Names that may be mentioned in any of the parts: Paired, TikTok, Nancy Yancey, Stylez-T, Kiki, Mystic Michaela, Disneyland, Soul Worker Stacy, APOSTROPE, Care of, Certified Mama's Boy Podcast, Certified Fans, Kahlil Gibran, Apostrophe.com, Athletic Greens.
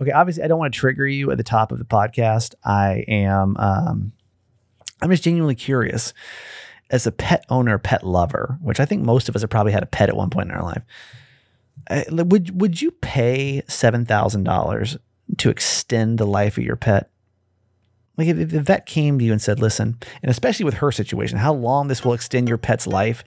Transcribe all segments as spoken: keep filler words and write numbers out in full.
Okay, obviously, I don't want to trigger you at the top of the podcast. I am, um, I'm just genuinely curious. As a pet owner, pet lover, which I think most of us have probably had a pet at one point in our life, uh, would would you pay seven thousand dollars to extend the life of your pet? Like if, if the vet came to you and said, listen, and especially with her situation, how long this will extend your pet's life,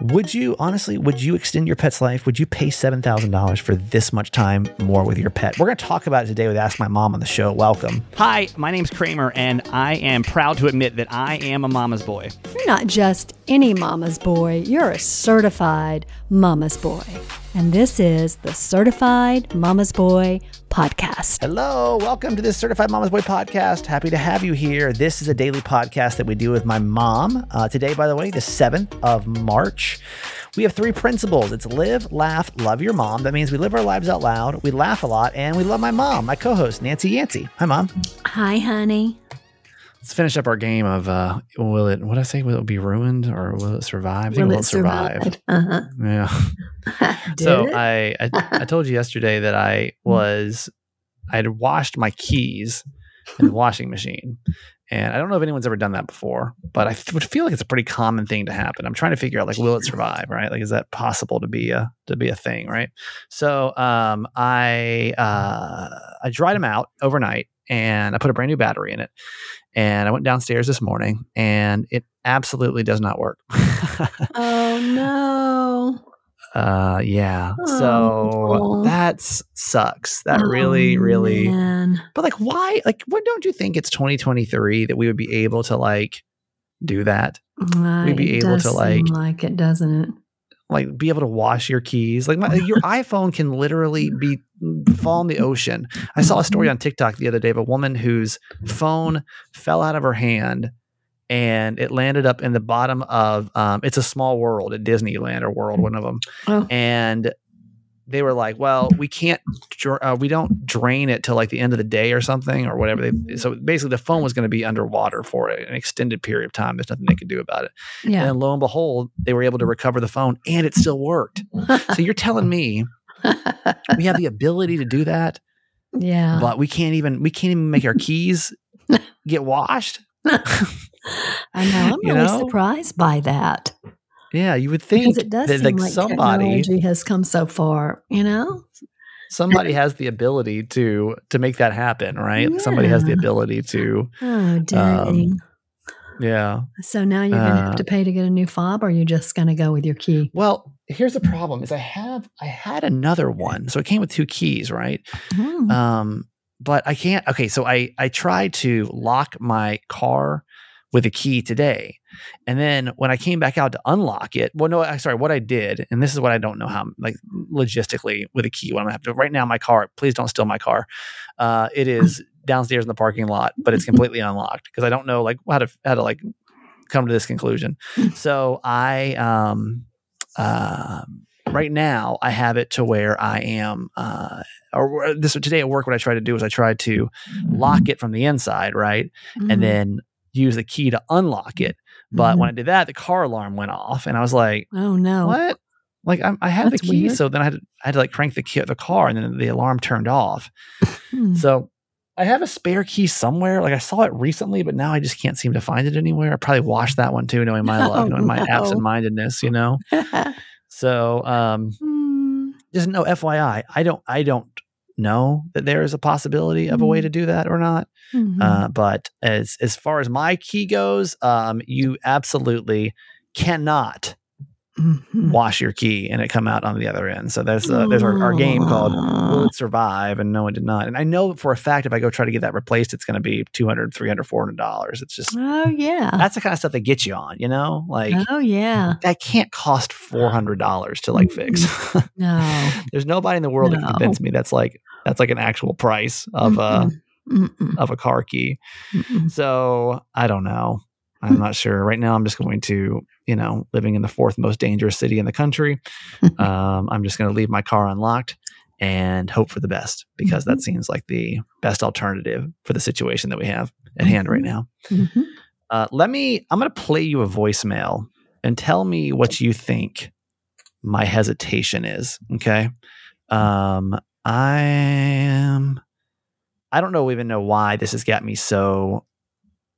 would you, honestly, would you extend your pet's life? Would you pay seven thousand dollars for this much time more with your pet? We're going to talk about it today with Ask My Mom on the show. Welcome. Hi, my name's Kramer, and I am proud to admit that I am a mama's boy. You're not just any mama's boy. You're a certified mama's boy. And this is the Certified Mama's Boy Podcast. Hello. Welcome to this Certified Mama's Boy Podcast. Happy to have you here. This is a daily podcast that we do with my mom. Uh, today, by the way, the seventh of March, we have three principles. It's live, laugh, love your mom. That means we live our lives out loud. We laugh a lot and we love my mom, my co-host, Nancy Yancey. Hi, Mom. Hi, honey. Let's finish up our game of uh, will it, what did I say? Will it be ruined or will it survive? I think will, will it survive? survive. Uh-huh. Yeah. So it? I, I, I told you yesterday that I was, I had washed my keys in the washing machine. And I don't know if anyone's ever done that before, but I would feel like it's a pretty common thing to happen. I'm trying to figure out like, will it survive? Right? Like, is that possible to be a, to be a thing? Right? So um, I, uh, I dried them out overnight. And I put a brand new battery in it. And I went downstairs this morning and it absolutely does not work. Oh, no. Uh, yeah. Oh. So that sucks. That oh, really, really. Man. But like, why? Like, what don't you think it's twenty twenty-three that we would be able to like do that? Uh, We'd be able to like. Like it, doesn't it? Like be able to wash your keys. Like my, your iPhone can literally be fall in the ocean. I saw a story on TikTok the other day of a woman whose phone fell out of her hand and it landed up in the bottom of, um, It's a Small World at Disneyland or World, one of them. Oh. And they were like, well, we can't, uh, we don't drain it till like the end of the day or something or whatever. They, so basically the phone was going to be underwater for an extended period of time. There's nothing they could do about it. Yeah. And then lo and behold, they were able to recover the phone and it still worked. So you're telling me we have the ability to do that. Yeah. But we can't even, we can't even make our keys get washed. I know. I'm you really know? surprised by that. Yeah, you would think it does that seem like, like somebody technology has come so far, you know? Somebody has the ability to to make that happen, right? Yeah. Somebody has the ability to. Oh, dang. Um, yeah. So now you're uh, going to have to pay to get a new fob, or you're just going to go with your key? Well, here's the problem: is I have I had another one, so it came with two keys, right? Mm-hmm. Um, but I can't. Okay, so I I tried to lock my car with a key today. And then when I came back out to unlock it, well, no, I sorry, what I did, and this is what I don't know how, like logistically with a key, what I'm gonna have to, right now my car, please don't steal my car. Uh, it is downstairs in the parking lot, but it's completely unlocked because I don't know like how to, how to like come to this conclusion. So I, um, uh, right now I have it to where I am, uh, or this today at work, what I tried to do is I tried to lock it from the inside. Right. Mm-hmm. And then use the key to unlock it. But mm-hmm. when I did that, the car alarm went off and I was like, oh no, what? Like I'm, I had That's the key. Weird. So then I had to, I had to like crank the key, the car and then the alarm turned off. Hmm. So I have a spare key somewhere. Like I saw it recently, but now I just can't seem to find it anywhere. I probably washed that one too, knowing my oh, love, knowing no. my absent-mindedness, you know? So um, hmm. just no F Y I. I don't, I don't, know that there is a possibility of a way to do that or not. Mm-hmm. Uh, but as as far as my key goes, um, you absolutely cannot mm-hmm. wash your key and it come out on the other end. So there's uh, there's our, our game called Will It Survive? And no, it did not. And I know for a fact, if I go try to get that replaced, it's going to be two hundred dollars, three hundred dollars, four hundred dollars. It's just, oh yeah. That's the kind of stuff they get you on, you know, like, oh yeah, that can't cost four hundred dollars to like fix. No, there's nobody in the world no. that can convince me. That's like, that's like an actual price of a, Mm-mm. of a car key. Mm-mm. So I don't know. I'm not sure. Right now, I'm just going to, you know, living in the fourth most dangerous city in the country. um, I'm just going to leave my car unlocked and hope for the best because mm-hmm. that seems like the best alternative for the situation that we have at hand right now. Mm-hmm. Uh, let me, I'm going to play you a voicemail and tell me what you think my hesitation is. Okay. Um, I am I don't know even know why this has got me so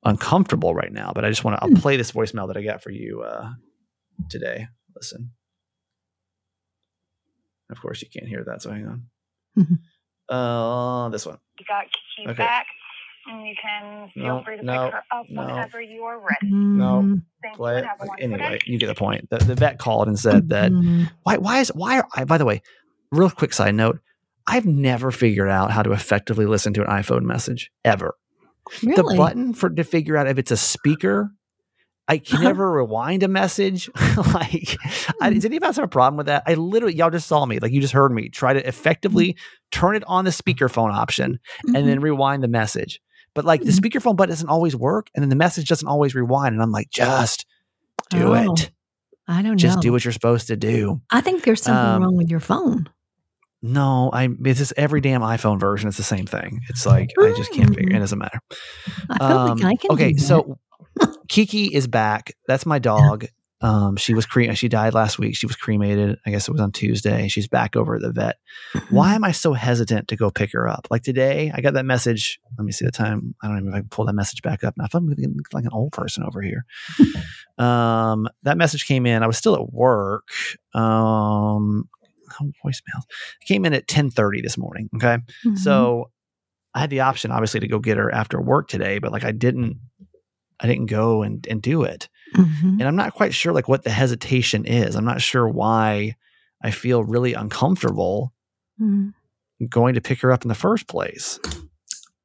uncomfortable right now, but I just want to I'll play this voicemail that I got for you uh, today. Listen. Of course, you can't hear that, so hang on. Mm-hmm. Uh, this one. You got Kiki okay. back, and you can feel no, free to no, pick her up no. whenever you are ready. No, Thank play it. Like, anyway, you get the point. The, the vet called and said that. Mm-hmm. Why? Why is? Why are? I, by the way, real quick side note: I've never figured out how to effectively listen to an iPhone message ever. Really? The button for to figure out if it's a speaker. I can never rewind a message. Like, I, does anybody else have a problem with that? I literally, y'all just saw me. Like, you just heard me try to effectively turn it on the speakerphone option and mm-hmm. then rewind the message. But like, the speakerphone button doesn't always work, and then the message doesn't always rewind. And I'm like, just do oh, it. I don't know. Just do what you're supposed to do. I think there's something um, wrong with your phone. No, I. It's just every damn iPhone version. It's the same thing. It's like mm. I just can't figure. It doesn't matter. I feel um, like I can. Okay, do that. so. Kiki is back. That's my dog. Um, she was cre- She died last week. She was cremated. I guess it was on Tuesday. She's back over at the vet. Why am I so hesitant to go pick her up? Like today, I got that message. Let me see the time. I don't even know if I can pull that message back up. Now, if I'm looking like an old person over here. Um, that message came in. I was still at work. Um, oh, voicemails. It came in at ten thirty this morning. Okay. Mm-hmm. So I had the option, obviously, to go get her after work today, but like I didn't. I didn't go and, and do it. Mm-hmm. And I'm not quite sure like what the hesitation is. I'm not sure why I feel really uncomfortable mm. going to pick her up in the first place.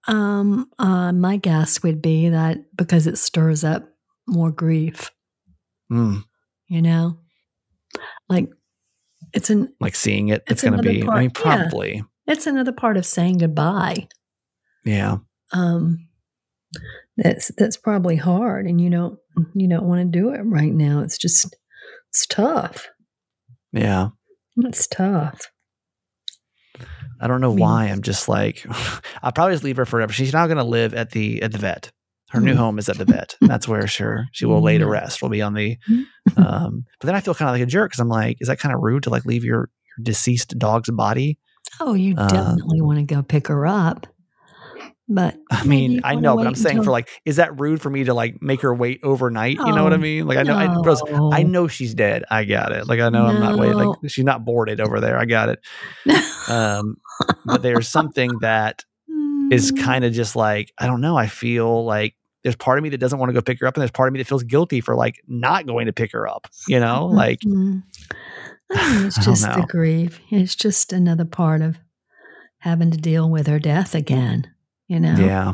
Um, uh, my guess would be that because it stirs up more grief, mm. you know, like it's an, like seeing it, it's, it's going to be, part, I mean, probably yeah. it's another part of saying goodbye. Yeah. Um, That's that's probably hard, and you don't you don't want to do it right now. It's just it's tough. Yeah, it's tough. I don't know I mean, why. I'm just like I'll probably just leave her forever. She's now going to live at the at the vet. Her new home is at the vet. That's where sure she will lay to rest. We'll be on the. Um, but then I feel kind of like a jerk because I'm like, is that kind of rude to like leave your, your deceased dog's body? Oh, you uh, definitely want to go pick her up. But I mean, I know, but I'm saying for like, is that rude for me to like make her wait overnight? Oh, you know what I mean? Like I know, no. I, Rose, I know she's dead. I got it. Like I know no. I'm not waiting. Like she's not boarded over there. I got it. um, but there's something that is kind of just like, I don't know. I feel like there's part of me that doesn't want to go pick her up, and there's part of me that feels guilty for like not going to pick her up. You know, like mm-hmm. I mean, it's I just the grief. It's just another part of having to deal with her death again. You know, yeah,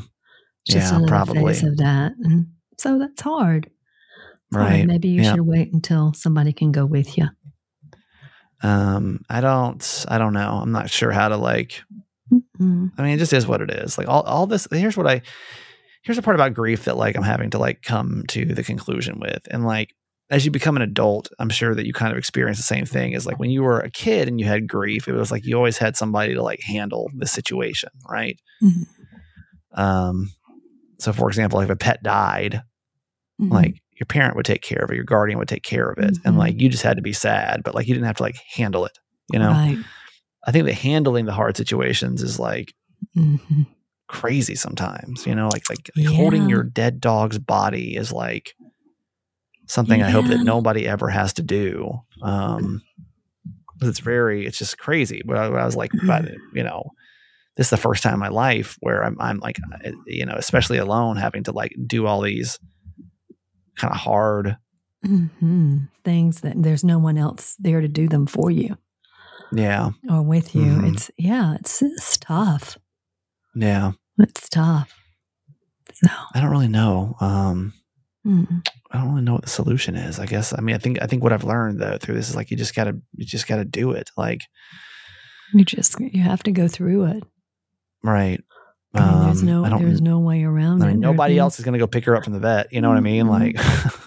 just yeah, probably phase of that, and so that's hard. So right? Maybe you yeah. should wait until somebody can go with you. Um, I don't, I don't know. I'm not sure how to like. Mm-hmm. I mean, it just is what it is. Like all, all this. Here's what I. Here's the part about grief that like I'm having to like come to the conclusion with, and like as you become an adult, I'm sure that you kind of experience the same thing as like when you were a kid and you had grief. It was like you always had somebody to like handle the situation, right? Mm-hmm. Um, so for example, like if a pet died, mm-hmm. like your parent would take care of it, your guardian would take care of it. Mm-hmm. And like, you just had to be sad, but like, you didn't have to like handle it, you know? Right. I think that handling the hard situations is like mm-hmm. crazy sometimes, you know, like, like, yeah. like holding your dead dog's body is like something yeah. I hope that nobody ever has to do. Um, it's very, it's just crazy. But I, I was like, mm-hmm. but you know, this is the first time in my life where I'm, I'm like, you know, especially alone, having to like do all these kind of hard mm-hmm. things that there's no one else there to do them for you. Yeah. Or with you. Mm-hmm. It's, yeah, it's, it's tough. Yeah. It's tough. So I don't really know. Um, mm-mm. I don't really know what the solution is, I guess. I mean, I think, I think what I've learned though through this is like, you just gotta, you just gotta do it. Like you just, you have to go through it. Right. Um, I mean, there's no, there's no way around I mean, it. Nobody else is going to go pick her up from the vet. You know what I mean? Like,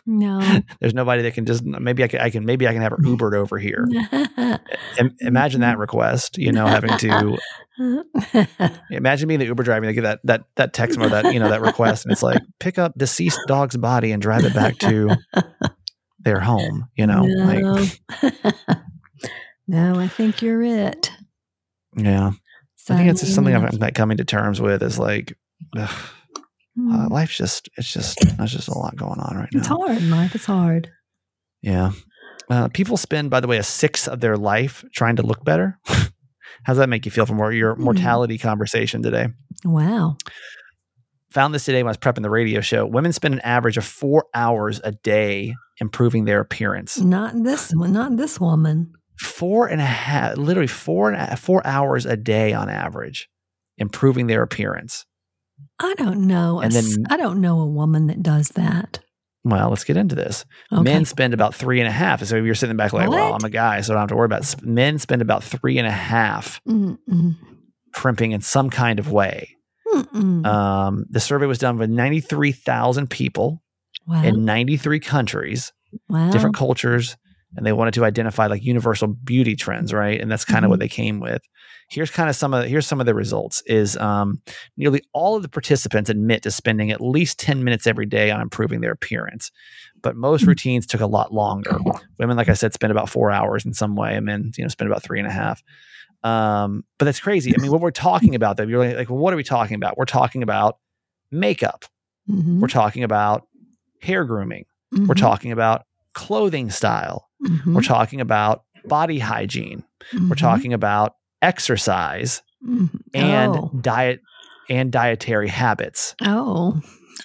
no, there's nobody that can just, maybe I can, I can, maybe I can have her Ubered over here. I, imagine that request, you know, having to imagine being the Uber driver. They get that, that, that text or that, you know, that request. And it's like, pick up deceased dog's body and drive it back to their home, you know, no. like, no, I think you're it. Yeah. I think it's just something I'm not coming to terms with is like, ugh, uh, life's just, it's just, there's just a lot going on right now. It's hard. Life is hard. Yeah. Uh, people spend, by the way, a sixth of their life trying to look better. How's that make you feel from your mortality mm. conversation today? Wow. Found this today when I was prepping the radio show. Women spend an average of four hours a day improving their appearance. Not this one. Not this woman. Four and a half, literally four and a, four hours a day on average, improving their appearance. I don't know. And a, then, I don't know a woman that does that. Well, let's get into this. Okay. Men spend about three and a half. So you're sitting back like, what? Well, I'm a guy, so I don't have to worry about it. Men spend about three and a half Mm-mm. primping in some kind of way. Um, the survey was done with ninety-three thousand people wow. in ninety-three countries, wow. different cultures, and they wanted to identify like universal beauty trends, right? And that's kind of mm-hmm. what they came with. Here's kind of some of here's some of the results is um, nearly all of the participants admit to spending at least ten minutes every day on improving their appearance. But most mm-hmm. routines took a lot longer. Women, like I said, spend about four hours in some way, and men, you know, spend about three and a half. Um, but that's crazy. I mean, what we're talking about though, you're like, well, what are we talking about? We're talking about makeup. Mm-hmm. We're talking about hair grooming. Mm-hmm. We're talking about clothing style. Mm-hmm. We're talking about body hygiene. Mm-hmm. We're talking about exercise mm-hmm. and oh. diet and dietary habits. Oh,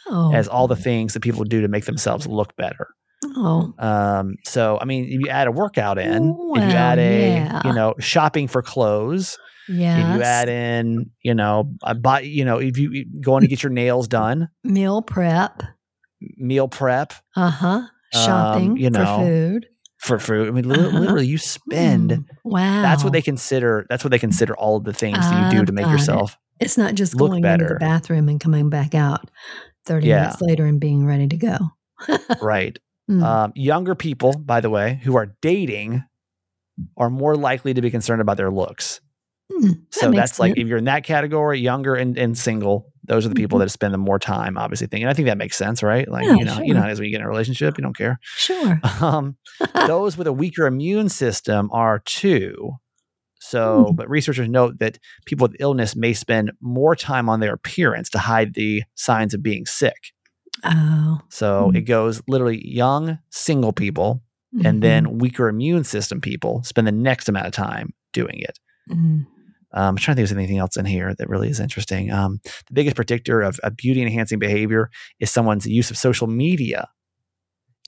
oh, as all the things that people do to make themselves look better. Oh. Um, so, I mean, if you add a workout in, well, if you add a, yeah. you know, shopping for clothes, yes. if you add in, you know, a body, you know, if you go on to get your nails done, meal prep, meal prep, uh-huh, shopping um, you know, for food, for food. I mean, li- uh-huh. literally you spend, mm, wow. that's what they consider, that's what they consider all of the things that you do to make yourself it. It's not just going better. Into the bathroom and coming back out thirty yeah. minutes later and being ready to go. Right. Mm. Um, younger people, by the way, who are dating are more likely to be concerned about their looks. Mm, that so that's sense. Like, if you're in that category, younger and, and single, those are the people mm-hmm. that spend the more time, obviously, thinking. And I think that makes sense, right? Like, yeah, you know, sure. you know, as we get in a relationship, you don't care. Sure. Um, those with a weaker immune system are too. So, mm. but researchers note that people with illness may spend more time on their appearance to hide the signs of being sick. Oh. So mm-hmm. it goes literally young, single people, mm-hmm. and then weaker immune system people spend the next amount of time doing it. Mm-hmm. Um, I'm trying to think of anything else in here that really is interesting. Um, the biggest predictor of, of beauty-enhancing behavior is someone's use of social media,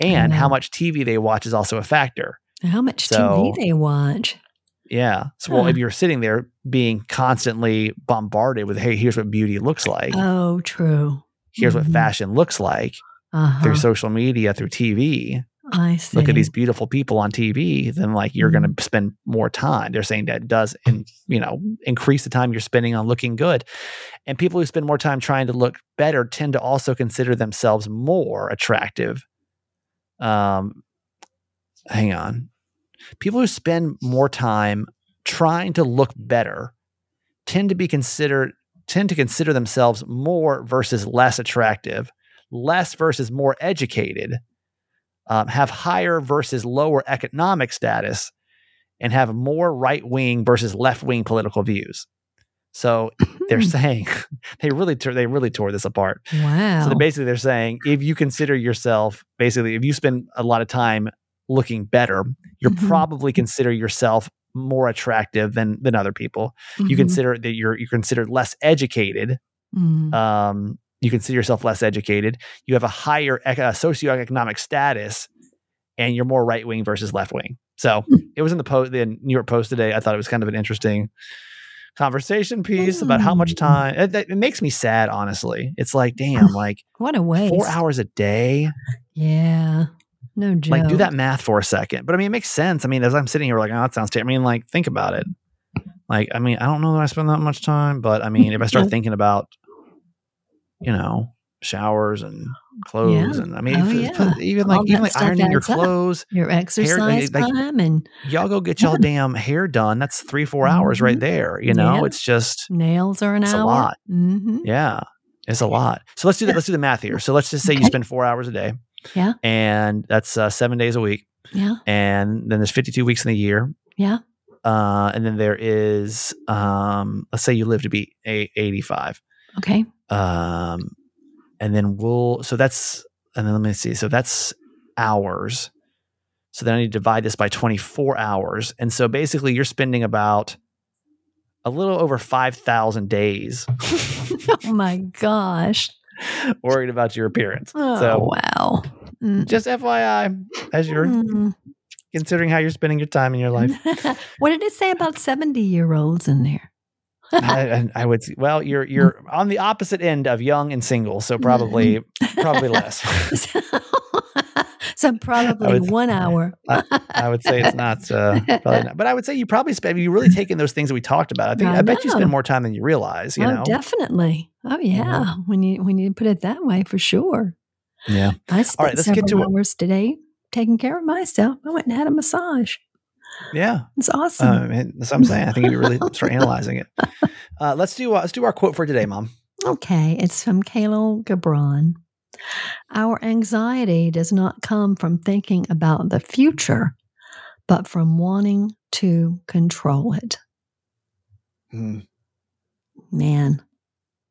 and how much T V they watch is also a factor. How much so, T V they watch. Yeah. So, huh. well, if you're sitting there being constantly bombarded with, hey, here's what beauty looks like. Oh, true. Here's what fashion looks like uh-huh. through social media, through T V. I see. Look at these beautiful people on T V. Then, like, you're going to spend more time. They're saying that does, in, you know, increase the time you're spending on looking good. And people who spend more time trying to look better tend to also consider themselves more attractive. Um, hang on. People who spend more time trying to look better tend to be considered. tend to consider themselves more versus less attractive, less versus more educated, um, have higher versus lower economic status, and have more right-wing versus left-wing political views. So they're saying they really t- they really tore this apart. Wow. So basically they're saying if you consider yourself, basically if you spend a lot of time looking better, you're mm-hmm. probably consider yourself more attractive than than other people. Mm-hmm. You consider that you're you're considered less educated. Mm. Um, you consider yourself less educated. You have a higher ec- uh, socioeconomic status, and you're more right wing versus left wing. So it was in the post, the New York Post today. I thought it was kind of an interesting conversation piece mm. about how much time. It, it makes me sad, honestly. It's like, damn, like what a waste. Four hours a day. Yeah. No joke. Like, do that math for a second. But I mean, it makes sense. I mean, as I'm sitting here, we're like, oh, that sounds terrible. I mean, like, think about it. Like, I mean, I don't know that I spend that much time, but I mean, if I start thinking about, you know, showers and clothes, yeah. and I mean, oh, if, yeah. even like, even like ironing your clothes, up. Your exercise hair, like, time, and y'all go get y'all yeah. damn hair done. That's three, four mm-hmm. hours right there. You know, yeah. it's just nails are an it's hour. A lot. Mm-hmm. Yeah, it's a lot. So let's do that. Let's do the math here. So let's just say okay. you spend four hours a day. Yeah. And that's uh, seven days a week. Yeah. And then there's fifty-two weeks in the year. Yeah. Uh, and then there is, um, let's say you live to be eighty-five. Okay. Um, and then we'll, so that's, and then let me see. So that's hours. So then I need to divide this by twenty-four hours. And so basically you're spending about a little over five thousand days. Oh my gosh. Worried about your appearance. Oh, so wow. Mm. Just F Y I, as you're mm. considering how you're spending your time in your life. What did it say about seventy year olds in there? I, I would see, well, you're, you're on the opposite end of young and single. So probably, probably less. so, so probably would, one hour. I, I would say it's not, uh, probably not, but I would say you probably spend, you really taking those things that we talked about. I think, I, I bet you spend more time than you realize, you oh, know, definitely. Oh yeah. Mm-hmm. When you, when you put it that way, for sure. Yeah. I spent All right, let's several get to hours it. today taking care of myself. I went and had a massage. Yeah, it's awesome. Um, that's what I'm saying. I think you really start analyzing it. Uh, let's do uh, let's do our quote for today, Mom. Okay, it's from Kahlil Gibran. Our anxiety does not come from thinking about the future, but from wanting to control it. Mm. Man,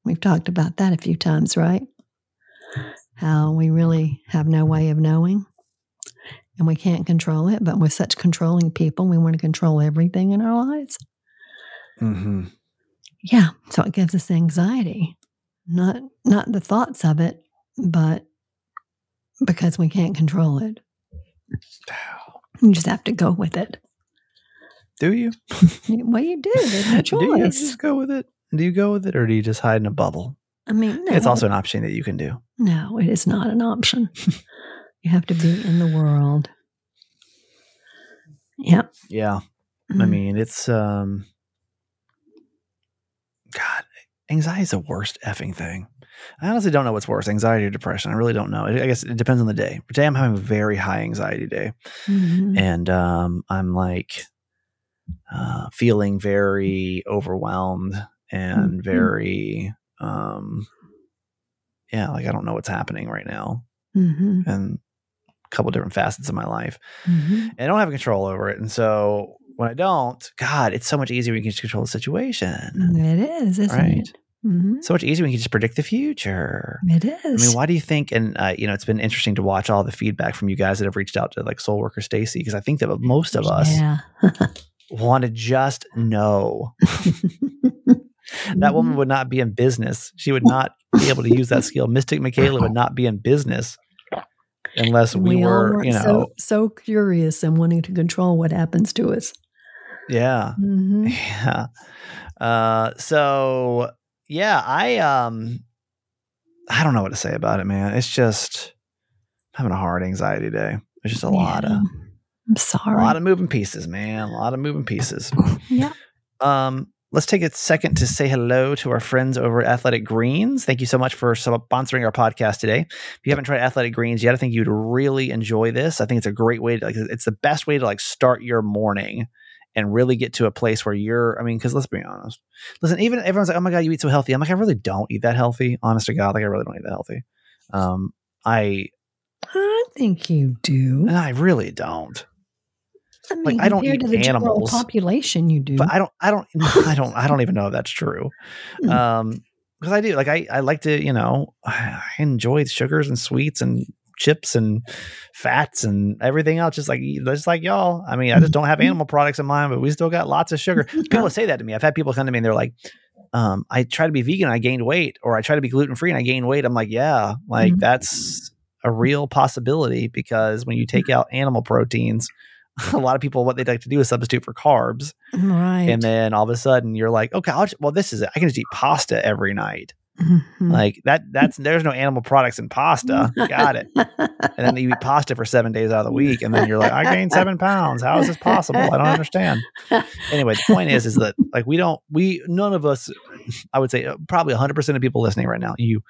we've talked about that a few times, right? How we really have no way of knowing. And we can't control it, but we're such controlling people. We want to control everything in our lives. Mm-hmm. Yeah, so it gives us anxiety. Not not the thoughts of it, but because we can't control it. You just have to go with it. Do you? Well, you do. There's no choice. Do you just go with it? Do you go with it, or do you just hide in a bubble? I mean, no. It's also an option that you can do. No, it is not an option. You have to be in the world. Yep. Yeah. Mm-hmm. I mean, it's, um, God, anxiety is the worst effing thing. I honestly don't know what's worse, anxiety or depression. I really don't know. I guess it depends on the day. Today I'm having a very high anxiety day. Mm-hmm. And um, I'm like uh, feeling very overwhelmed and mm-hmm. very, um, yeah, like I don't know what's happening right now. Mm-hmm. And a couple different facets of my life, mm-hmm. and I don't have control over it. And so when I don't, God, it's so much easier when you can just control the situation. It is, isn't right? it? Mm-hmm. So much easier when you can just predict the future. It is. I mean, why do you think? And uh, you know, it's been interesting to watch all the feedback from you guys that have reached out to like Soul Worker Stacy, because I think that most of us yeah. want to just know. That woman would not be in business. She would not be able to use that skill. Mystic Michaela would not be in business unless we, we were, were, you know, so, so curious and wanting to control what happens to us. Yeah. Mm-hmm. Yeah. Uh, so yeah, I, um, I don't know what to say about it, man. It's just I'm having a hard anxiety day. It's just a yeah. lot of, I'm sorry. A lot of moving pieces, man. A lot of moving pieces. Yeah. Um, Let's take a second to say hello to our friends over at Athletic Greens. Thank you so much for sponsoring our podcast today. If you haven't tried Athletic Greens yet, I think you'd really enjoy this. I think it's a great way to, like, it's the best way to like start your morning and really get to a place where you're, I mean, because let's be honest. Listen, even everyone's like, oh my God, you eat so healthy. I'm like, I really don't eat that healthy. Honest to God, like I really don't eat that healthy. Um, I, I think you do. And I really don't. I mean, like, I don't eat to the animals. Population, you do, but I don't. I don't. I don't. I don't even know if that's true, because um, I do. Like I, I like to. You know, I enjoy sugars and sweets and chips and fats and everything else. Just like just like y'all. I mean, I just don't have animal products in mind, but we still got lots of sugar. People say that to me. I've had people come to me and they're like, um, "I try to be vegan, and I gained weight, or I try to be gluten free, and I gained weight." I'm like, "Yeah, like mm-hmm. that's a real possibility because when you take out animal proteins." A lot of people, what they like to do is substitute for carbs. Right. And then all of a sudden you're like, okay, I'll just, well, this is it. I can just eat pasta every night. Mm-hmm. Like that, that's, there's no animal products in pasta. Got it. And then you eat pasta for seven days out of the week. And then you're like, I gained seven pounds. How is this possible? I don't understand. Anyway, the point is, is that like, we don't, we, none of us, I would say probably a hundred percent of people listening right now, you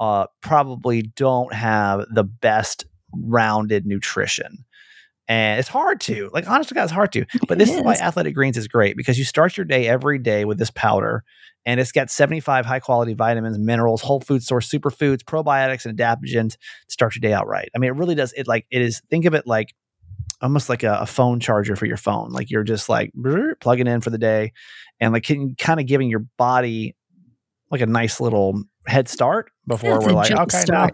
uh, probably don't have the best rounded nutrition. And it's hard to, like, honestly, God, it's hard to. But this is why Athletic Greens is great, because you start your day every day with this powder, and it's got seventy-five high-quality vitamins, minerals, whole food source, superfoods, probiotics, and adaptogens to start your day out right. I mean, it really does. It like it is. Think of it like almost like a, a phone charger for your phone. Like you're just like plugging in for the day and like kind of giving your body like a nice little head start before yeah, we're like, okay, now,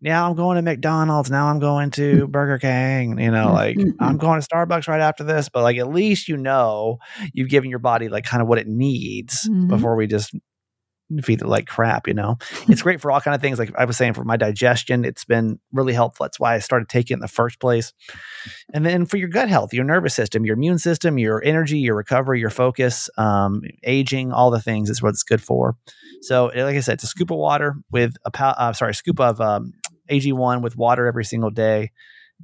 now I'm going to McDonald's. Now I'm going to Burger King, you know, like I'm going to Starbucks right after this. But like, at least, you know, you've given your body like kind of what it needs mm-hmm. before we just feed it like crap, you know. It's great for all kinds of things. Like I was saying, for my digestion, it's been really helpful. That's why I started taking it in the first place. And then for your gut health, your nervous system, your immune system, your energy, your recovery, your focus, um, aging, all the things is what it's good for. So like I said, it's a scoop of water with a pow- uh, sorry, scoop of um, A G one with water every single day.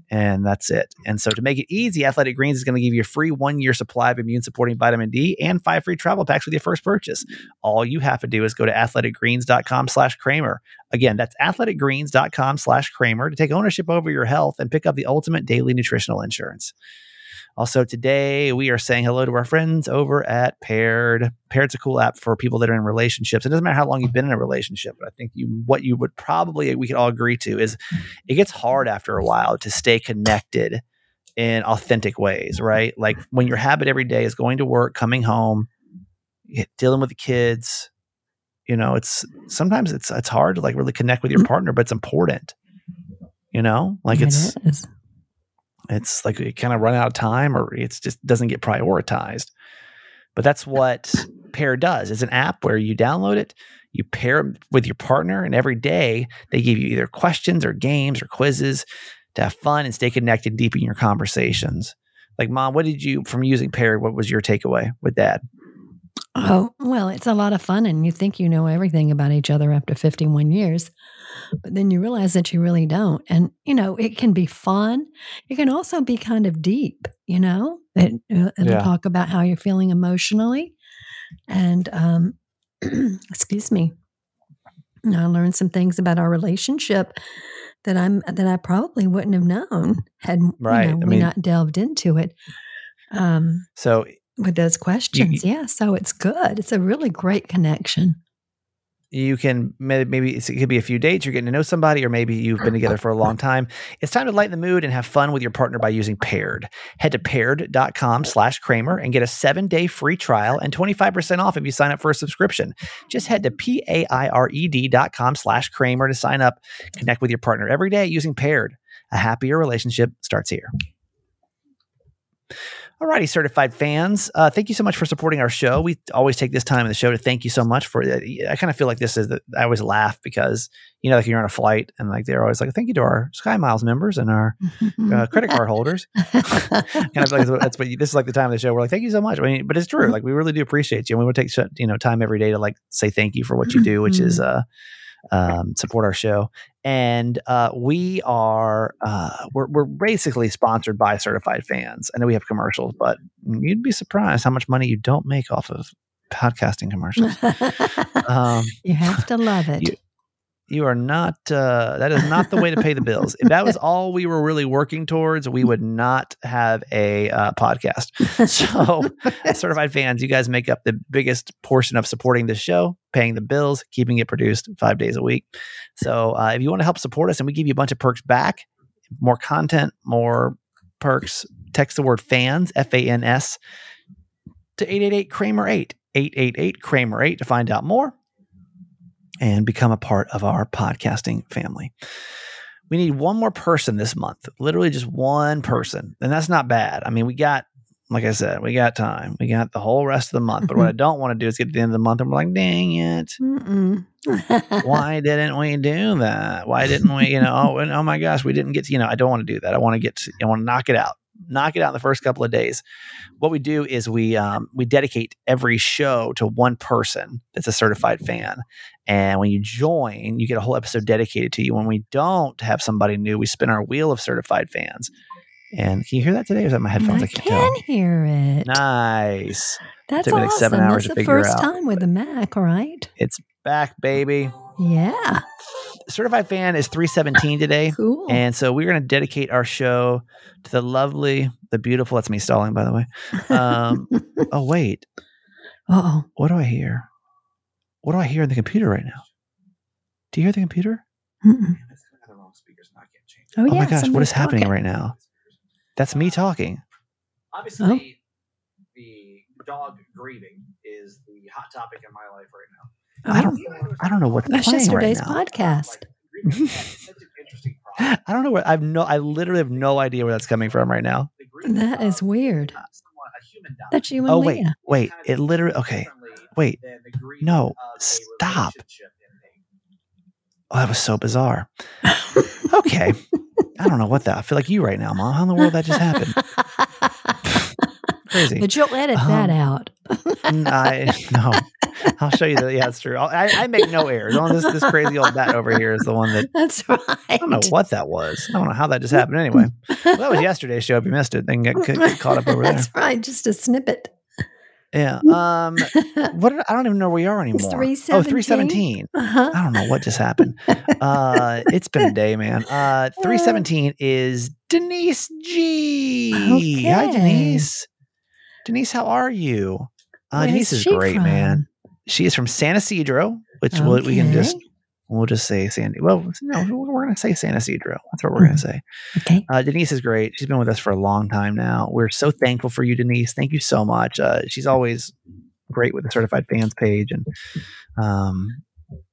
And that's it. And so to make it easy, Athletic Greens is going to give you a free one-year supply of immune-supporting vitamin D and five free travel packs with your first purchase. All you have to do is go to athletic greens dot com slash Kramer. Again, that's athletic greens dot com slash Kramer to take ownership over your health and pick up the ultimate daily nutritional insurance. Also today, we are saying hello to our friends over at Paired. Paired's a cool app for people that are in relationships. It doesn't matter how long you've been in a relationship, but I think you, what you would probably, we could all agree to is it gets hard after a while to stay connected in authentic ways, right? Like when your habit every day is going to work, coming home, dealing with the kids, you know, it's sometimes it's, it's hard to like really connect with your partner, but it's important, you know, like it's, it is. It's like you kind of run out of time or it just doesn't get prioritized. But that's what Pair does. It's an app where you download it, you pair with your partner, and every day they give you either questions or games or quizzes to have fun and stay connected, deepen your conversations. Like, Mom, what did you, from using Pair, what was your takeaway with Dad? Oh, well, it's a lot of fun, and you think you know everything about each other after fifty-one years, but then you realize that you really don't. And, you know, it can be fun. It can also be kind of deep, you know, it, it'll yeah. talk about how you're feeling emotionally. And, um, excuse me, I learned some things about our relationship that I'm, that I probably wouldn't have known had right. you know, we I mean, not delved into it. Um, so with those questions. You, yeah. So it's good. It's a really great connection. You can, maybe it could be a few dates. You're getting to know somebody, or maybe you've been together for a long time. It's time to lighten the mood and have fun with your partner by using Paired. Head to paired.com slash Kramer and get a seven day free trial and twenty-five percent off if you sign up for a subscription. Just head to P A I R E D dot com slash Kramer to sign up. Connect with your partner every day using Paired. A happier relationship starts here. Alrighty, certified fans. Uh, thank you so much for supporting our show. We always take this time in the show to thank you so much for that. I kind of feel like this is the, I always laugh because, you know, like you're on a flight and like, they're always like, thank you to our Sky Miles members and our uh, credit card holders. Kind of like that's what you, this is like the time of the show. We're like, thank you so much. I mean, but it's true. Like we really do appreciate you. And we would take, you know, time every day to like say thank you for what you do, which is, uh, um, support our show. And, uh, we are, uh, we're, we're basically sponsored by certified fans. I know we have commercials, but you'd be surprised how much money you don't make off of podcasting commercials. um, you have to love it. You, you are not, uh, that is not the way to pay the bills. If that was all we were really working towards, we would not have a uh, podcast. So certified fans, you guys make up the biggest portion of supporting this show, paying the bills, keeping it produced five days a week. So uh, if you want to help support us, and we give you a bunch of perks back, more content, more perks, text the word fans, F A N S, to eight eight eight Kramer eight, eight eight eight Kramer eight to find out more and become a part of our podcasting family. We need one more person this month, literally just one person. And that's not bad. I mean, we got, like I said, we got time. We got the whole rest of the month. But mm-hmm. what I don't want to do is get to the end of the month and we're like, dang it. Why didn't we do that? Why didn't we, you know, oh, and, oh my gosh, we didn't get to, you know, I don't want to do that. I want to get, to, I want to knock it out. Knock it out in the first couple of days. What we do is we um, we dedicate every show to one person that's a certified fan. And when you join, you get a whole episode dedicated to you. When we don't have somebody new, we spin our wheel of certified fans. And can you hear that today? Or is that my headphones? I, I can tell. hear it. Nice. That's it took awesome. Me like seven hours that's to figure out. That's the first time with the Mac, right? It's back, baby. Yeah. Certified Fan is three seventeen today. Cool. And so we're going to dedicate our show to the lovely, the beautiful, that's me stalling, by the way. Um, oh, wait. Uh-oh. What do I hear? What do I hear in the computer right now? Do you hear the computer? Mm-mm. Oh, yeah, oh my gosh. What is happening talking. right now? That's me talking. Obviously, oh. the, the dog grieving is the hot topic in my life right now. I don't. I don't know what that's playing yesterday's right podcast. Now. I don't know where I've no. I literally have no idea where that's coming from right now. That is weird. That's you and oh, Leah. wait, wait. It literally. Okay, wait. No, stop. Oh, that was so bizarre. Okay. I don't know what that, I feel like you right now, Mom. How in the world that just happened? Crazy. But you'll edit um, that out. I, no, I'll show you that. Yeah, it's true. I, I make no errors. On this, this crazy old bat over here is the one that. That's right. I don't know what that was. I don't know how that just happened anyway. Well, that was yesterday's show. If you missed it, then get, get caught up over there. That's right. Just a snippet. Yeah. Um. What? I don't even know where we are anymore. three seventeen Oh, three seventeen Uh-huh. I don't know what just happened. Uh, it's been a day, man. Uh, three seventeen is Denise G. Okay. Hi, Denise. Denise, how are you? Uh, Denise is great, from? man. She is from San Isidro, which okay. we'll, we can just we'll just say Sandy. Well, no, we're gonna say San Isidro. That's what we're mm-hmm. gonna say. Okay. Uh, Denise is great. She's been with us for a long time now. We're so thankful for you, Denise. Thank you so much. Uh, she's always great with the Certified Fans page and um,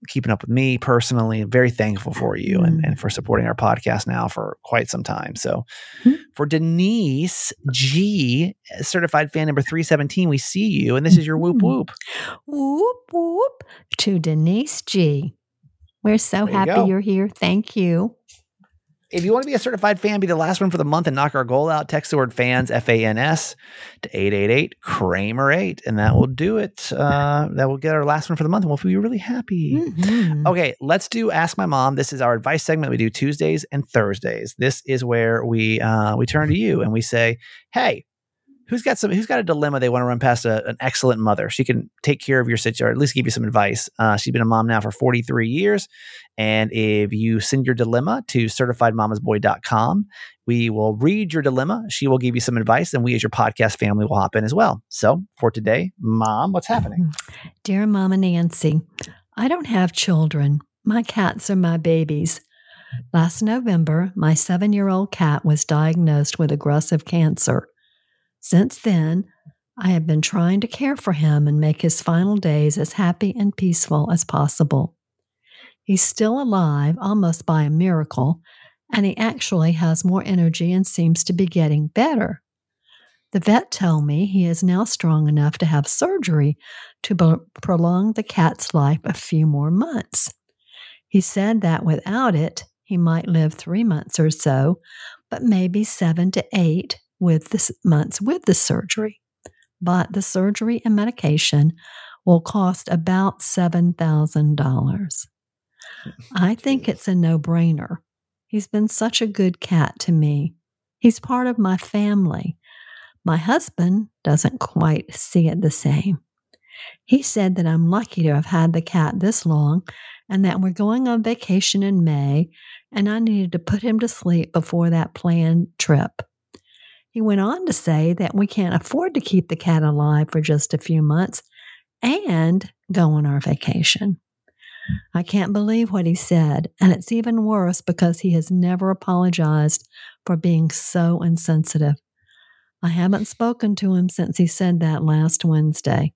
keeping up with me personally. Very thankful for you mm-hmm. and, and for supporting our podcast now for quite some time. So. Mm-hmm. For Denise G, certified fan number three seventeen, we see you, and this is your whoop whoop. Whoop whoop to Denise G. We're so there happy you you're here. Thank you. If you want to be a certified fan, be the last one for the month and knock our goal out. Text the word fans, F A N S, to eight eight eight Kramer eight, and that will do it. Uh, that will get our last one for the month, and we'll be really happy. Mm-hmm. Okay, let's do Ask My Mom. This is our advice segment we do Tuesdays and Thursdays. This is where we uh, we turn to you and we say, hey, who's got some? Who's got a dilemma they want to run past a, an excellent mother? She can take care of your situation, or at least give you some advice. Uh, she's been a mom now for forty-three years. And if you send your dilemma to certified mamas boy dot com, we will read your dilemma. She will give you some advice, and we as your podcast family will hop in as well. So for today, Mom, what's happening? Dear Mama Nancy, I don't have children. My cats are my babies. Last November, my seven-year-old cat was diagnosed with aggressive cancer. Since then, I have been trying to care for him and make his final days as happy and peaceful as possible. He's still alive, almost by a miracle, and he actually has more energy and seems to be getting better. The vet told me he is now strong enough to have surgery to b- prolong the cat's life a few more months. He said that without it, he might live three months or so, but maybe seven to eight with the months with the surgery, but the surgery and medication will cost about seven thousand dollars. I think it's a no-brainer. He's been such a good cat to me. He's part of my family. My husband doesn't quite see it the same. He said that I'm lucky to have had the cat this long and that we're going on vacation in May, and I needed to put him to sleep before that planned trip. He went on to say that we can't afford to keep the cat alive for just a few months and go on our vacation. I can't believe what he said, and it's even worse because he has never apologized for being so insensitive. I haven't spoken to him since he said that last Wednesday.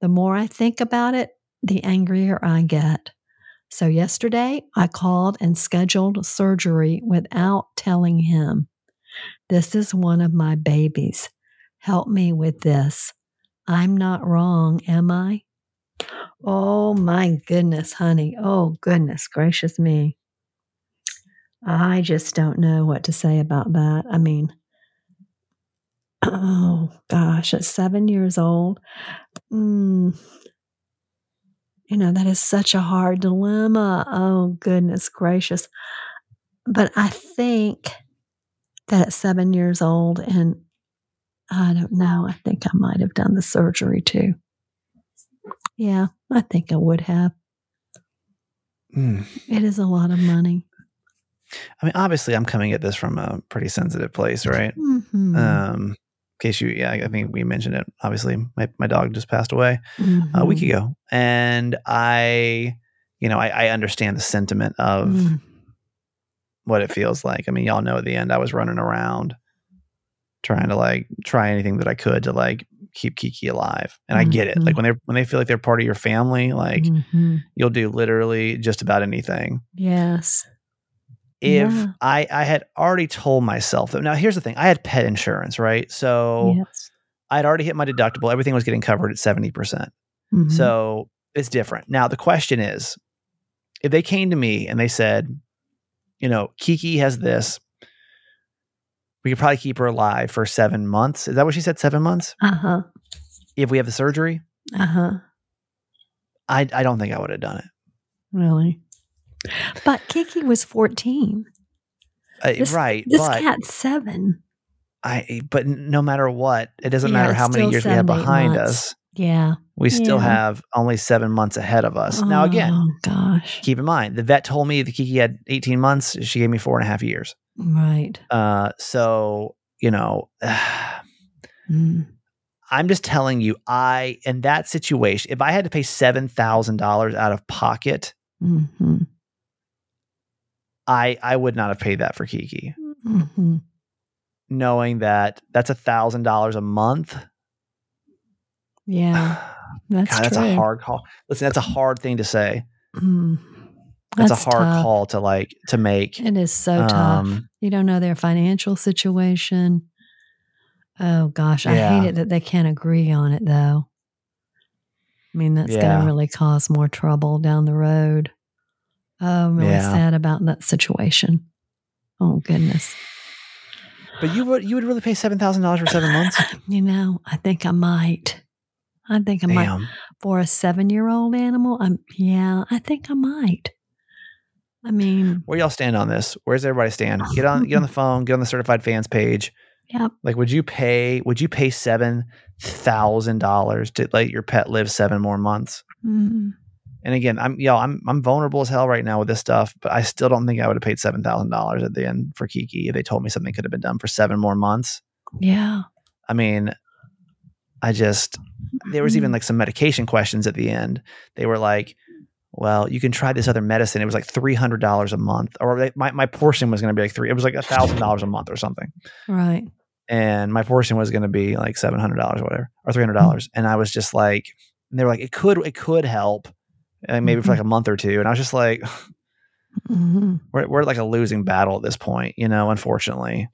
The more I think about it, the angrier I get. So yesterday, I called and scheduled surgery without telling him. This is one of my babies. Help me with this. I'm not wrong, am I? Oh, my goodness, honey. Oh, goodness gracious me. I just don't know what to say about that. I mean, oh, gosh, at seven years old, mm, you know, that is such a hard dilemma. Oh, goodness gracious. But I think... that at seven years old, and I don't know, I think I might have done the surgery too. Yeah, I think I would have. Mm. It is a lot of money. I mean, obviously, I'm coming at this from a pretty sensitive place, right? Mm-hmm. Um, in case you, yeah, I think we mentioned it. Obviously, my, my dog just passed away mm-hmm. a week ago. And I, you know, I, I understand the sentiment of... Mm. what it feels like. I mean, y'all know at the end I was running around trying to like try anything that I could to like keep Kiki alive. And mm-hmm. I get it. Like when they when they feel like they're part of your family, like mm-hmm. you'll do literally just about anything. Yes. If yeah. I, I had already told myself that, now here's the thing, I had pet insurance, right? So yes. I'd already hit my deductible. Everything was getting covered at seventy percent. Mm-hmm. So it's different. Now the question is, if they came to me and they said, you know, Kiki has this, we could probably keep her alive for seven months. Is that what she said? Seven months? Uh-huh. If we have the surgery? Uh-huh. I I don't think I would have done it. Really? But Kiki was fourteen. Uh, this, right. This but cat's seven. I. But no matter what, it doesn't yeah, matter how many years we have behind us. Yeah. We yeah. still have only seven months ahead of us. Oh, now, again, gosh. Keep in mind, the vet told me that Kiki had eighteen months. She gave me four and a half years. Right. Uh, so, you know, uh, mm. I'm just telling you, I, in that situation, if I had to pay seven thousand dollars out of pocket, mm-hmm. I, I would not have paid that for Kiki. Mm-hmm. Knowing that that's one thousand dollars a month. Yeah. That's God, that's true. A hard call. Listen, that's a hard thing to say. Mm. That's, that's a hard tough. call to like to make. It is so um, tough. You don't know their financial situation. Oh gosh, I yeah. hate it that they can't agree on it though. I mean, that's yeah. going to really cause more trouble down the road. Oh, I'm really yeah. sad about that situation. Oh goodness. But you would you would really pay seven thousand dollars for seven months? You know, I think I might. I think I Damn. might. For a seven-year-old animal, I'm, yeah, I think I might. I mean. Where y'all stand on this? Where's everybody stand? Get on get on the phone. Get on the Certified Fans page. Yep. Like, would you pay Would you pay seven thousand dollars to let your pet live seven more months? Mm-hmm. And again, I'm y'all, I'm I'm vulnerable as hell right now with this stuff, but I still don't think I would have paid seven thousand dollars at the end for Kiki if they told me something could have been done for seven more months. Yeah. I mean, I just... There was even like some medication questions at the end. They were like, well, you can try this other medicine. It was like three hundred dollars a month, or they, my, my portion was going to be like three. It was like a thousand dollars a month or something. Right. And my portion was going to be like seven hundred dollars or whatever, or three hundred dollars. Mm-hmm. And I was just like, and they were like, it could, it could help and maybe mm-hmm. for like a month or two. And I was just like, mm-hmm. we're, we're like a losing battle at this point, you know, unfortunately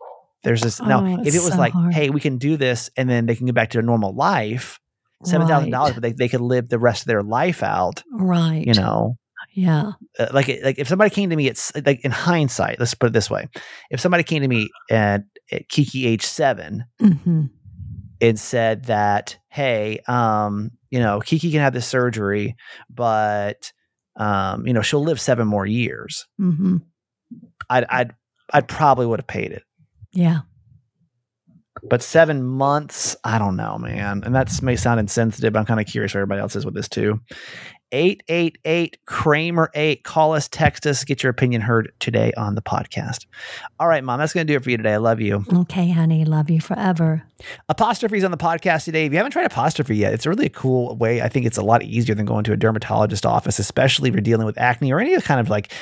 there's this. Oh, now, if it was so like, hard. Hey, we can do this and then they can get back to a normal life. seven thousand dollars, right. But they, they could live the rest of their life out. Right. You know? Yeah. Uh, like, like if somebody came to me, it's like in hindsight, let's put it this way. If somebody came to me at, at Kiki age seven mm-hmm. and said that, hey, um, you know, Kiki can have this surgery, but, um, you know, she'll live seven more years. Mm-hmm. I'd, I'd, I'd probably would have paid it. Yeah. But seven months, I don't know, man. And that may sound insensitive, but I'm kind of curious where everybody else is with this too. eight eight eight Kramer eight. Call us, text us, get your opinion heard today on the podcast. All right, Mom, that's going to do it for you today. I love you. Okay, honey. Love you forever. Apostrophe's on the podcast today. If you haven't tried Apostrophe yet, it's a really cool way. I think it's a lot easier than going to a dermatologist office, especially if you're dealing with acne or any kind of like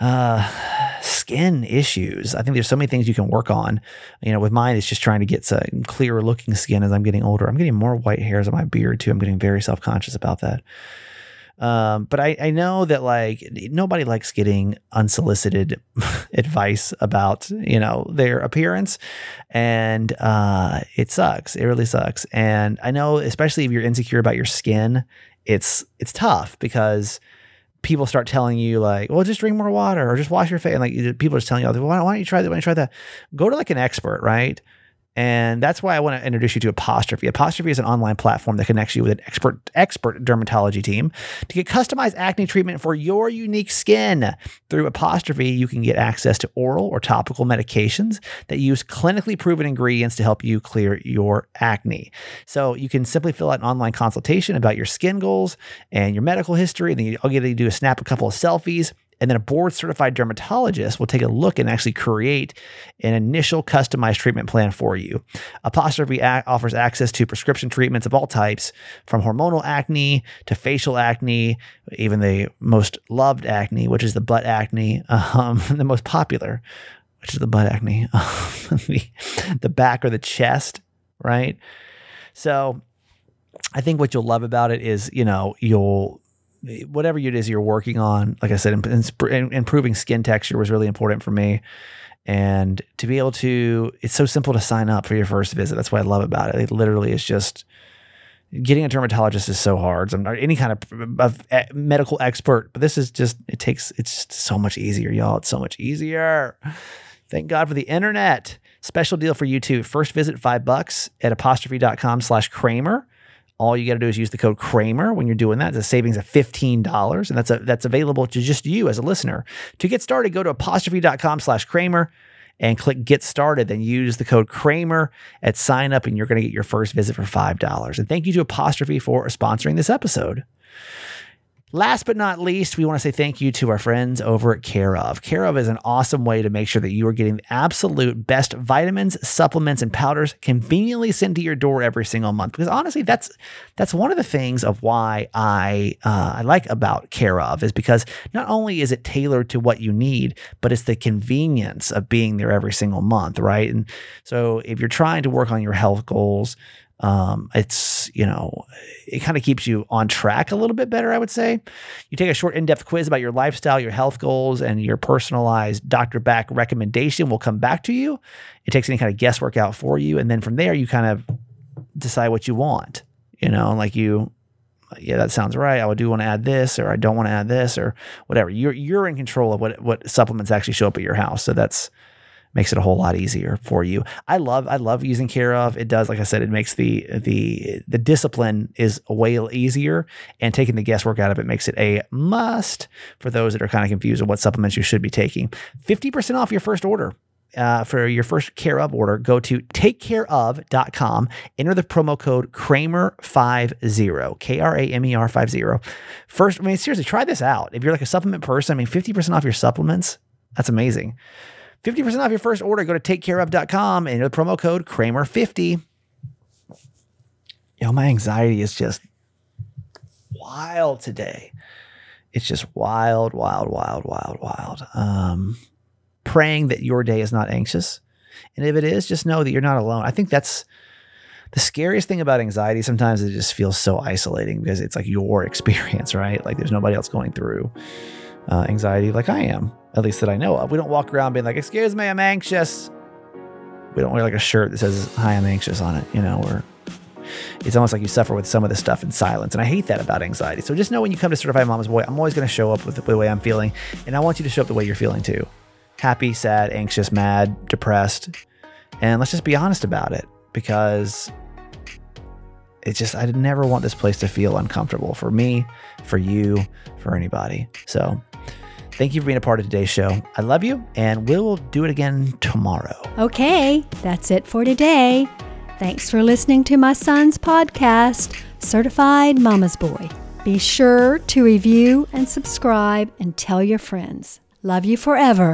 uh, skin issues. I think there's so many things you can work on. You know, with mine, it's just trying to get some clearer looking skin as I'm getting older. I'm getting more white hairs on my beard too. I'm getting very self-conscious about that. Um, but I, I know that like nobody likes getting unsolicited advice about, you know, their appearance, and, uh, it sucks. It really sucks. And I know, especially if you're insecure about your skin, it's, it's tough because people start telling you like, well, just drink more water or just wash your face. And like people are just telling you, well, why don't you try that? Why don't you try that? Go to like an expert, right? And that's why I want to introduce you to Apostrophe. Apostrophe is an online platform that connects you with an expert expert dermatology team to get customized acne treatment for your unique skin. Through Apostrophe, you can get access to oral or topical medications that use clinically proven ingredients to help you clear your acne. So you can simply fill out an online consultation about your skin goals and your medical history, and then you all get to do is snap a couple of selfies. And then a board-certified dermatologist will take a look and actually create an initial customized treatment plan for you. Apostrophe offers access to prescription treatments of all types, from hormonal acne to facial acne, even the most loved acne, which is the butt acne, um, the most popular. which is the butt acne, the, the back or the chest, right? So I think what you'll love about it is, you know, you'll, whatever it is you're working on, like I said, improving skin texture was really important for me. And to be able to, it's so simple to sign up for your first visit. That's what I love about it. It literally is just, getting a dermatologist is so hard. So I'm not any kind of, of medical expert, but this is just, it takes, it's just so much easier, y'all. It's so much easier. Thank God for the internet. Special deal for you too. First visit, five bucks at apostrophe.com slash Kramer. All you got to do is use the code Kramer when you're doing that. It's a savings of fifteen dollars, and that's a, that's available to just you as a listener. To get started, go to apostrophe.com slash Kramer and click Get Started. Then use the code Kramer at sign up, and you're going to get your first visit for five dollars. And thank you to Apostrophe for sponsoring this episode. Last but not least, we want to say thank you to our friends over at Care of. Care of is an awesome way to make sure that you are getting the absolute best vitamins, supplements, and powders conveniently sent to your door every single month. Because honestly, that's that's one of the things of why I uh, I like about Care of, is because not only is it tailored to what you need, but it's the convenience of being there every single month, right? And so if you're trying to work on your health goals, Um, it's, you know, it kind of keeps you on track a little bit better, I would say. You take a short in-depth quiz about your lifestyle, your health goals, and your personalized doctor back recommendation will come back to you. It takes any kind of guesswork out for you. And then from there, you kind of decide what you want, you know, like you, yeah, that sounds right. I do want to add this, or I don't want to add this, or whatever. You're, you're in control of what, what supplements actually show up at your house. So that's, makes it a whole lot easier for you. I love, I love using Care of. It does, like I said, it makes the the the discipline is way easier, and taking the guesswork out of it makes it a must for those that are kind of confused on what supplements you should be taking. fifty percent off your first order. Uh, for your first Care of order, go to take care of dot com, enter the promo code Kramer fifty, K R A M E R fifty. First, I mean, seriously, try this out. If you're like a supplement person, I mean, fifty percent off your supplements, that's amazing. fifty percent off your first order, go to take care of dot com and enter the promo code Kramer fifty. Yo, my anxiety is just wild today. It's just wild, wild, wild, wild, wild. Um, praying that your day is not anxious. And if it is, just know that you're not alone. I think that's the scariest thing about anxiety. Sometimes it just feels so isolating because it's like your experience, right? Like there's nobody else going through uh, anxiety like I am. At least that I know of. We don't walk around being like, excuse me, I'm anxious. We don't wear like a shirt that says, hi, I'm anxious on it. You know, or it's almost like you suffer with some of this stuff in silence. And I hate that about anxiety. So just know when you come to Certified Mama's Boy, I'm always going to show up with the way I'm feeling. And I want you to show up the way you're feeling too. Happy, sad, anxious, mad, depressed. And let's just be honest about it, because it's just, I never want this place to feel uncomfortable for me, for you, for anybody. So thank you for being a part of today's show. I love you, and we'll do it again tomorrow. Okay, that's it for today. Thanks for listening to my son's podcast, Certified Mama's Boy. Be sure to review and subscribe and tell your friends. Love you forever.